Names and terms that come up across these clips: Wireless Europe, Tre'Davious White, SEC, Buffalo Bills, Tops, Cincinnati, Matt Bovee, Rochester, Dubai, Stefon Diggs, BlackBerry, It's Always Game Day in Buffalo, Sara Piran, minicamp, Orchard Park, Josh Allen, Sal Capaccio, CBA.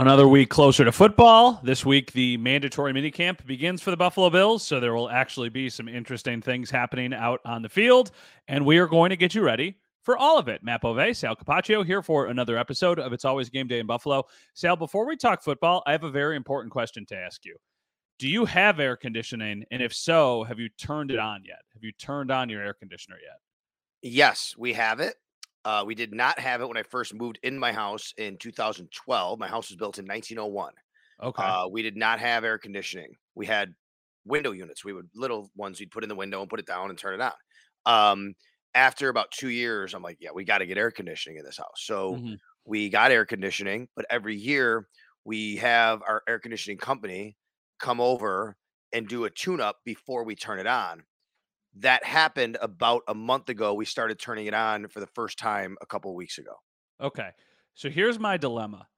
Another week closer to football. This week, the mandatory minicamp begins for the Buffalo Bills, so there will actually be some interesting things happening out on the field, and we are going to get you ready for all of it. Matt Bovee, Sal Capaccio here for another episode of It's Always Game Day in Buffalo. Sal, before we talk football, I have a very important question to ask you. Do you have air conditioning, and if so, have you turned it on yet? Have you turned on your air conditioner yet? Yes, we have it. We did not have it when I first moved in my house in 2012. My house was built in 1901. Okay. We did not have air conditioning. We had window units. We would little ones we'd put in the window and put it down and turn it on. After about 2 years, I'm like, yeah, we got to get air conditioning in this house. So we got air conditioning, but every year we have our air conditioning company come over and do a tune-up before we turn it on. That happened about a month ago. We started turning it on for the first time a couple of weeks ago. Okay. So here's my dilemma.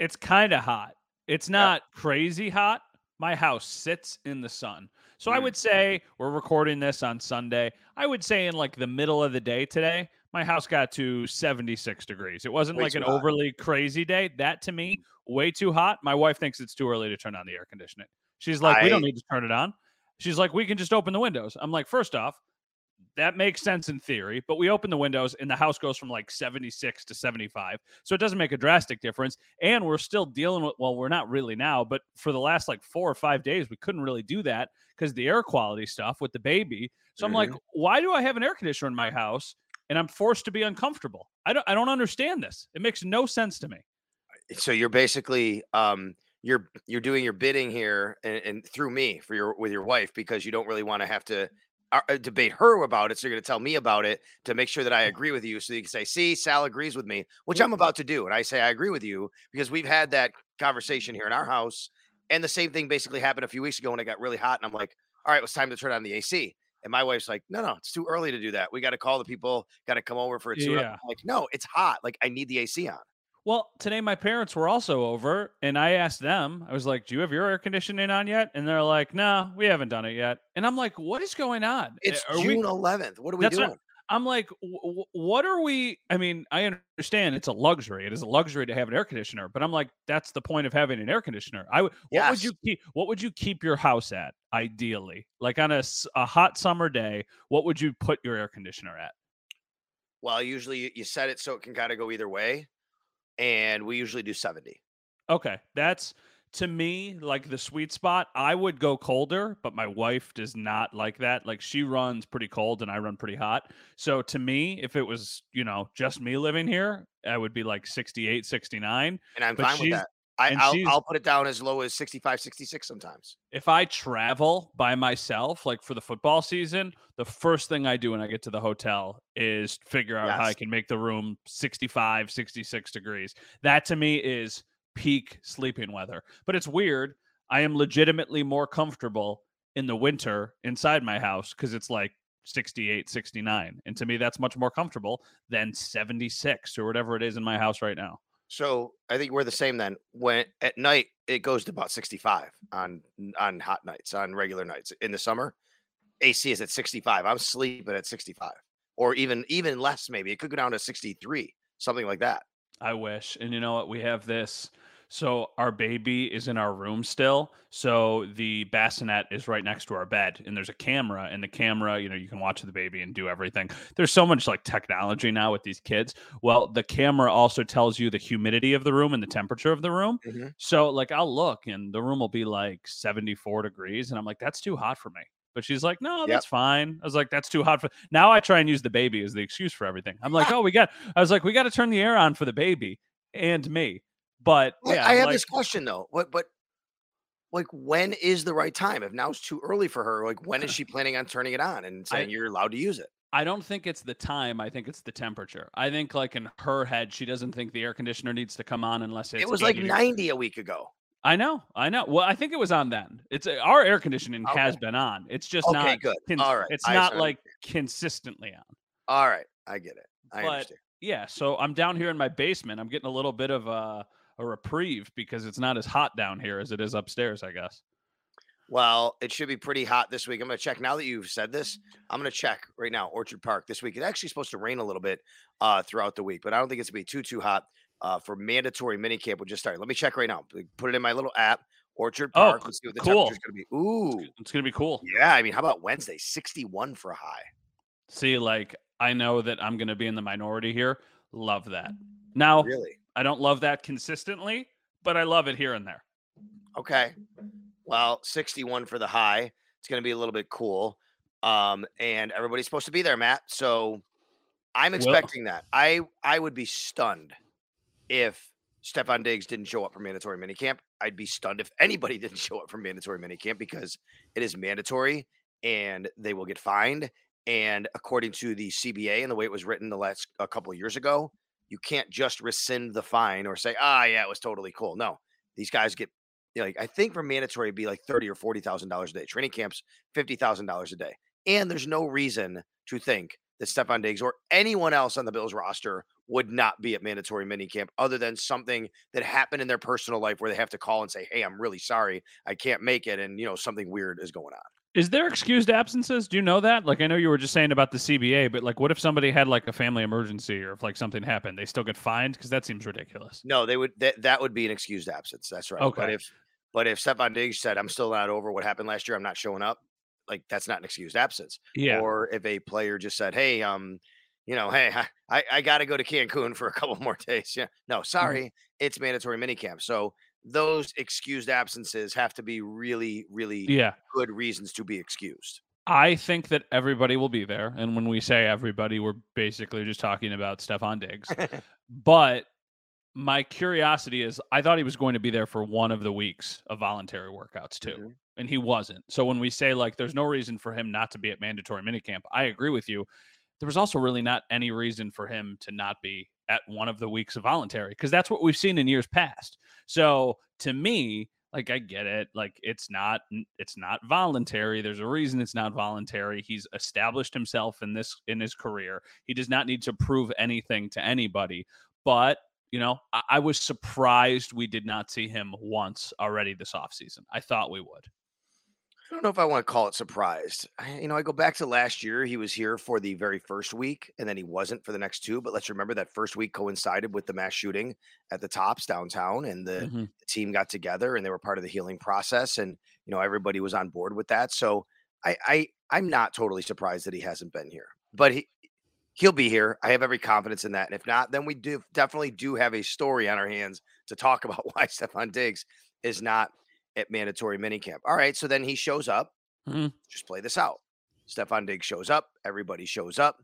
It's kind of hot. It's not crazy hot. My house sits in the sun. So I would say we're recording this on Sunday. I would say in like the middle of the day today, my house got to 76 degrees. It wasn't like an overly crazy day. That to me, way too hot. My wife thinks it's too early to turn on the air conditioning. She's like, we don't need to turn it on. She's like, we can just open the windows. I'm like, first off, that makes sense in theory, but we open the windows and the house goes from like 76 to 75. So it doesn't make a drastic difference. And we're still dealing with, well, we're not really now, but for the last like 4 or 5 days, we couldn't really do that because the air quality stuff with the baby. So I'm like, why do I have an air conditioner in my house and I'm forced to be uncomfortable? I don't understand this. It makes no sense to me. So you're basically, you're doing your bidding here and through me for with your wife, because you don't really want to have to debate her about it. So you're going to tell me about it to make sure that I agree with you. So you can say, see, Sal agrees with me, which I'm about to do. And I say, I agree with you, because we've had that conversation here in our house. And the same thing basically happened a few weeks ago when it got really hot. And I'm like, all right, it's time to turn on the AC. And my wife's like, no, it's too early to do that. We got to call the people, got to come over for a tune-up. I'm like, no, it's hot. Like, I need the AC on. Well, today my parents were also over, and I asked them, I was like, do you have your air conditioning on yet? And they're like, no, we haven't done it yet. And I'm like, what is going on? It's June 11th. What are we doing? I'm like, what are we? I mean, I understand it's a luxury. It is a luxury to have an air conditioner, but I'm like, that's the point of having an air conditioner. What would you keep your house at, ideally? Like on a hot summer day, what would you put your air conditioner at? Well, usually you set it so it can kind of go either way. And we usually do 70. Okay. That's, to me, like the sweet spot. I would go colder, but my wife does not like that. Like, she runs pretty cold and I run pretty hot. So to me, if it was, just me living here, I would be like 68, 69. And I'm fine with that. I'll put it down as low as 65, 66 sometimes. If I travel by myself, like for the football season, the first thing I do when I get to the hotel is figure out how I can make the room 65, 66 degrees. That to me is peak sleeping weather. But it's weird. I am legitimately more comfortable in the winter inside my house because it's like 68, 69. And to me, that's much more comfortable than 76 or whatever it is in my house right now. So I think we're the same then. When at night, it goes to about 65 on hot nights, on regular nights. In the summer, AC is at 65. I'm sleeping at 65 or even less. Maybe it could go down to 63, something like that. I wish. And you know what? We have this So our baby is in our room still. So the bassinet is right next to our bed, and there's a camera, and the camera, you know, you can watch the baby and do everything. There's so much like technology now with these kids. Well, the camera also tells you the humidity of the room and the temperature of the room. Mm-hmm. So like I'll look and the room will be like 74 degrees. And I'm like, that's too hot for me. But she's like, no, that's fine. I was like, that's too hot for now. I try and use the baby as the excuse for everything. I'm like, we got to turn the air on for the baby and me. But yeah, I have this question though. But when is the right time? If now's too early for her, like when is she planning on turning it on and saying you're allowed to use it? I don't think it's the time. I think it's the temperature. I think like in her head, she doesn't think the air conditioner needs to come on unless it's. It was like 90 a week ago. I know. Well, I think it was on then. It's our air conditioning has been on. It's just not good. All right. It's not like consistently on. All right. I get it. I understand. Yeah. So I'm down here in my basement. I'm getting a little bit of a reprieve because it's not as hot down here as it is upstairs, I guess. Well, it should be pretty hot this week. I'm going to check. Now that you've said this, I'm going to check right now. Orchard Park this week. It's actually supposed to rain a little bit throughout the week, but I don't think it's going to be too hot for mandatory minicamp, which just started. Let me check right now. Put it in my little app, Orchard Park. Let's see what the temperature's going to be. Ooh. It's going to be cool. Yeah. I mean, how about Wednesday? 61 for a high. See, like, I know that I'm going to be in the minority here. Love that. Now, really? I don't love that consistently, but I love it here and there. Okay. Well, 61 for the high. It's going to be a little bit cool. And everybody's supposed to be there, Matt. So I'm expecting that. I would be stunned if Stefon Diggs didn't show up for mandatory minicamp. I'd be stunned if anybody didn't show up for mandatory minicamp because it is mandatory and they will get fined. And according to the CBA and the way it was written a couple of years ago, you can't just rescind the fine or say, it was totally cool. No, these guys get, I think for mandatory, it'd be like $30,000 or $40,000 a day. Training camps, $50,000 a day. And there's no reason to think that Stefon Diggs or anyone else on the Bills roster would not be at mandatory minicamp other than something that happened in their personal life where they have to call and say, hey, I'm really sorry. I can't make it. And, something weird is going on. Is there excused absences? Do you know that? Like, I know you were just saying about the CBA, but what if somebody had a family emergency or if something happened, they still get fined? Because that seems ridiculous. No, they would. That would be an excused absence. That's right. Okay. But if Stefon Diggs said, I'm still not over what happened last year, I'm not showing up. That's not an excused absence. Yeah. Or if a player just said, hey, hey, I got to go to Cancun for a couple more days. Yeah. No, sorry. Mm-hmm. It's mandatory minicamp. So those excused absences have to be really, really good reasons to be excused. I think that everybody will be there. And when we say everybody, we're basically just talking about Stefon Diggs. But my curiosity is I thought he was going to be there for one of the weeks of voluntary workouts too. Mm-hmm. And he wasn't. So when we say there's no reason for him not to be at mandatory minicamp, I agree with you. There was also really not any reason for him to not be at one of the weeks of voluntary because that's what we've seen in years past. So to me, I get it. It's not voluntary. There's a reason it's not voluntary. He's established himself in his career. He does not need to prove anything to anybody. But I was surprised we did not see him once already this offseason. I thought we would. I don't know if I want to call it surprised. I go back to last year. He was here for the very first week, and then he wasn't for the next two. But let's remember that first week coincided with the mass shooting at the Tops downtown, and the team got together, and they were part of the healing process, and everybody was on board with that. So I'm not totally surprised that he hasn't been here, but he'll be here. I have every confidence in that. And if not, then we definitely do have a story on our hands to talk about why Stefon Diggs is not at mandatory minicamp. All right. So then he shows up. Mm-hmm. Just play this out. Stefon Diggs shows up. Everybody shows up.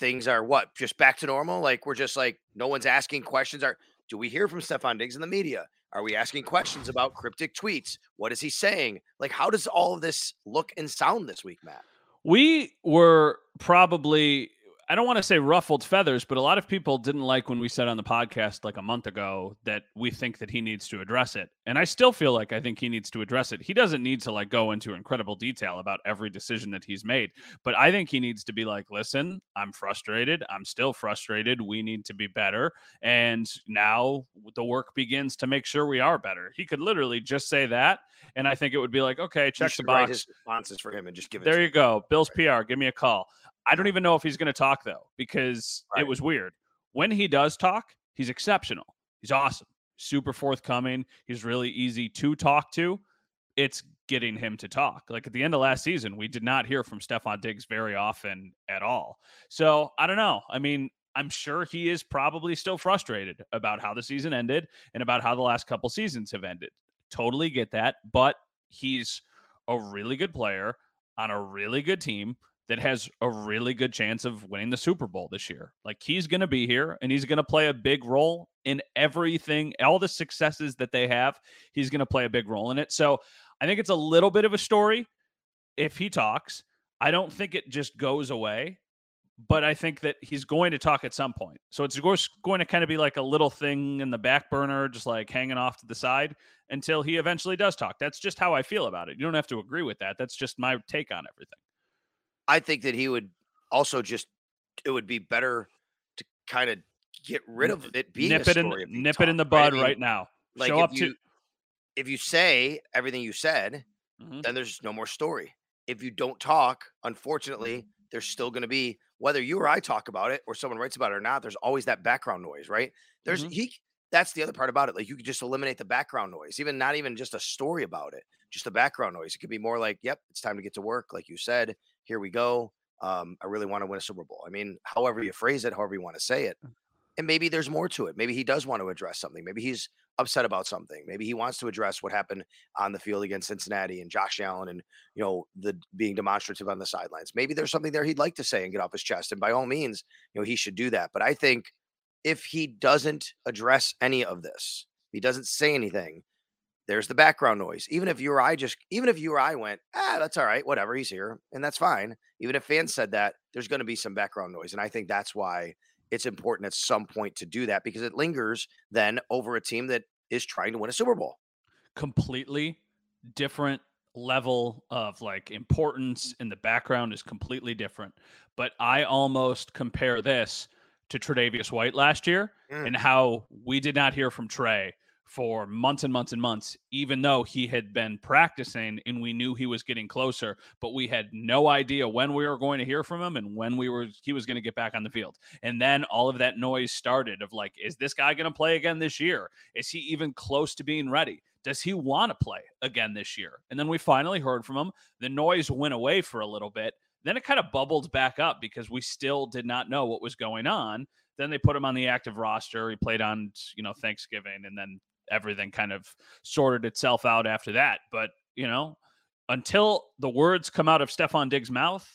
Things are what? Just back to normal. We're just no one's asking questions. Do we hear from Stefon Diggs in the media? Are we asking questions about cryptic tweets? What is he saying? How does all of this look and sound this week, Matt? We were probably, I don't want to say ruffled feathers, but a lot of people didn't like when we said on the podcast a month ago that we think that he needs to address it. And I still feel I think he needs to address it. He doesn't need to go into incredible detail about every decision that he's made, but I think he needs to be listen, I'm frustrated. I'm still frustrated. We need to be better. And now the work begins to make sure we are better. He could literally just say that. And I think it would be okay, check the box. Write his responses for him and just give it. There you go. Bill's PR. Give me a call. I don't even know if he's going to talk, though, because it was weird. When he does talk, he's exceptional. He's awesome. super forthcoming. He's really easy to talk to. It's getting him to talk. Like at the end of last season, we did not hear from Stefon Diggs very often at all. So I don't know. I mean, I'm sure he is probably still frustrated about how the season ended and about how the last couple seasons have ended. Totally get that. But he's a really good player on a really good team that has a really good chance of winning the Super Bowl this year. Like, he's going to be here and he's going to play a big role in everything, all the successes that they have. He's going to play a big role in it. So I think it's a little bit of a story if he talks. I don't think it just goes away, but I think that he's going to talk at some point. So it's going to kind of be like a little thing in the back burner, just like hanging off to the side until he eventually does talk. That's just how I feel about it. You don't have to agree with that. That's just my take on everything. I think that he would also just, it would be better to kind of get rid of it being nip a story. Nip it in the bud right, now. Like, show up to. If you say everything you said, then there's no more story. If you don't talk, unfortunately, there's still going to be, whether you or I talk about it or someone writes about it or not, there's always that background noise, right? There's that's the other part about it. Like, you could just eliminate the background noise, even not even just a story about it, just the background noise. It could be more like, yep, it's time to get to work. Like you said, here we go. I really want to win a Super Bowl. I mean, however you phrase it, however you want to say it. And maybe there's more to it. Maybe he does want to address something. Maybe he's upset about something. Maybe he wants to address what happened on the field against Cincinnati and Josh Allen and, you know, the being demonstrative on the sidelines. Maybe there's something there he'd like to say and get off his chest. And by all means, you know, he should do that. But I think if he doesn't address any of this, he doesn't say anything, there's the background noise. Even if you or I just, even if you or I went, that's all right, whatever, he's here, and that's fine. Even if fans said that, there's going to be some background noise. And I think that's why it's important at some point to do that, because it lingers then over a team that is trying to win a Super Bowl. Completely different level of like importance in the background is completely different. But I almost compare this to Tre'Davious White last year and how we did not hear from Trey for months and months and months, even though he had been practicing and we knew he was getting closer, but we had no idea when we were going to hear from him and when we were, he was going to get back on the field. And then all of that noise started of like, is this guy going to play again this year? Is he even close to being ready? Does he want to play again this year? And then we finally heard from him. The noise went away for a little bit. Then it kind of bubbled back up because we still did not know what was going on. Then they put him on the active roster. He played on, you know, Thanksgiving, and then everything kind of sorted itself out after that. But, you know, until the words come out of Stefon Diggs' mouth,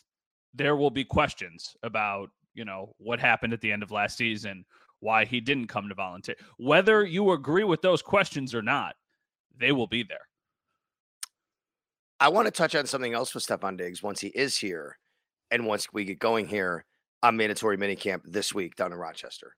there will be questions about, you know, what happened at the end of last season, why he didn't come to volunteer. Whether you agree with those questions or not, they will be there. I want to touch on something else with Stefon Diggs once he is here and once we get going here on mandatory minicamp this week down in Rochester.